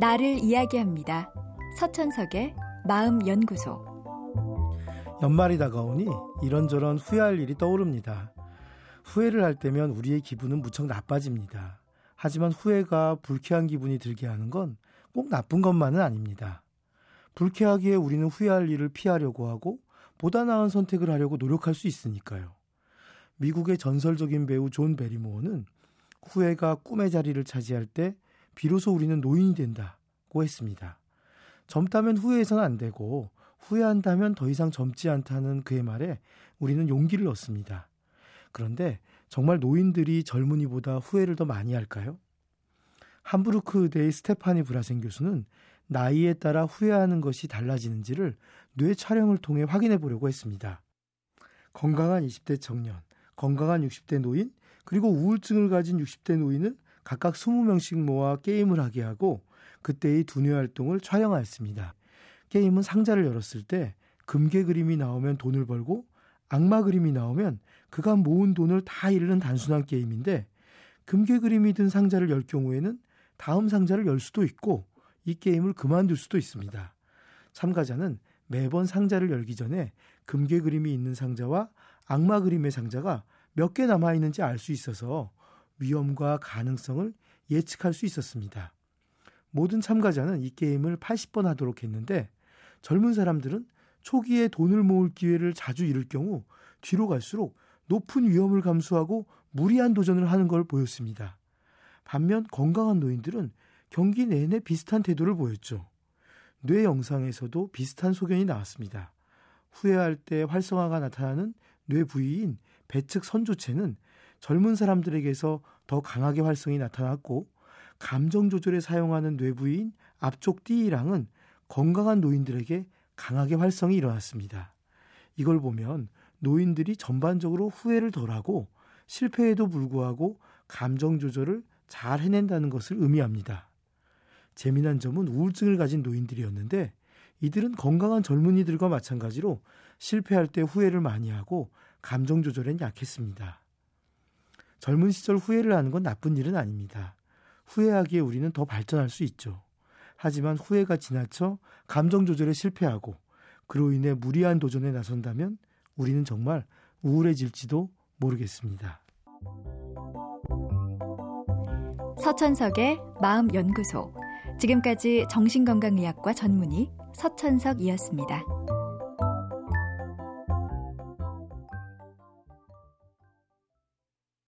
나를 이야기합니다. 서천석의 마음연구소. 연말이 다가오니 이런저런 후회할 일이 떠오릅니다. 후회를 할 때면 우리의 기분은 무척 나빠집니다. 하지만 후회가 불쾌한 기분이 들게 하는 건 꼭 나쁜 것만은 아닙니다. 불쾌하기에 우리는 후회할 일을 피하려고 하고 보다 나은 선택을 하려고 노력할 수 있으니까요. 미국의 전설적인 배우 존 베리모어는 후회가 꿈의 자리를 차지할 때 비로소 우리는 노인이 된다고 했습니다. 젊다면 후회해서는 안 되고 후회한다면 더 이상 젊지 않다는 그의 말에 우리는 용기를 얻습니다. 그런데 정말 노인들이 젊은이보다 후회를 더 많이 할까요? 함부르크 의대의 스테파니 브라센 교수는 나이에 따라 후회하는 것이 달라지는지를 뇌 촬영을 통해 확인해 보려고 했습니다. 건강한 20대 청년, 건강한 60대 노인, 그리고 우울증을 가진 60대 노인은 각각 20명씩 모아 게임을 하게 하고 그때의 두뇌 활동을 촬영하였습니다. 게임은 상자를 열었을 때 금괴 그림이 나오면 돈을 벌고 악마 그림이 나오면 그가 모은 돈을 다 잃는 단순한 게임인데, 금괴 그림이 든 상자를 열 경우에는 다음 상자를 열 수도 있고 이 게임을 그만둘 수도 있습니다. 참가자는 매번 상자를 열기 전에 금괴 그림이 있는 상자와 악마 그림의 상자가 몇 개 남아있는지 알 수 있어서 위험과 가능성을 예측할 수 있었습니다. 모든 참가자는 이 게임을 80번 하도록 했는데, 젊은 사람들은 초기에 돈을 모을 기회를 자주 잃을 경우 뒤로 갈수록 높은 위험을 감수하고 무리한 도전을 하는 걸 보였습니다. 반면 건강한 노인들은 경기 내내 비슷한 태도를 보였죠. 뇌 영상에서도 비슷한 소견이 나왔습니다. 후회할 때 활성화가 나타나는 뇌 부위인 배측 선조체는 젊은 사람들에게서 더 강하게 활성이 나타났고, 감정 조절에 사용하는 뇌 부위인 앞쪽 띠이랑은 건강한 노인들에게 강하게 활성이 일어났습니다. 이걸 보면 노인들이 전반적으로 후회를 덜하고 실패에도 불구하고 감정 조절을 잘 해낸다는 것을 의미합니다. 재미난 점은 우울증을 가진 노인들이었는데, 이들은 건강한 젊은이들과 마찬가지로 실패할 때 후회를 많이 하고 감정 조절엔 약했습니다. 젊은 시절 후회를 하는 건 나쁜 일은 아닙니다. 후회하기에 우리는 더 발전할 수 있죠. 하지만 후회가 지나쳐 감정 조절에 실패하고 그로 인해 무리한 도전에 나선다면 우리는 정말 우울해질지도 모르겠습니다. 서천석의 마음연구소. 지금까지 정신건강의학과 전문의 서천석이었습니다.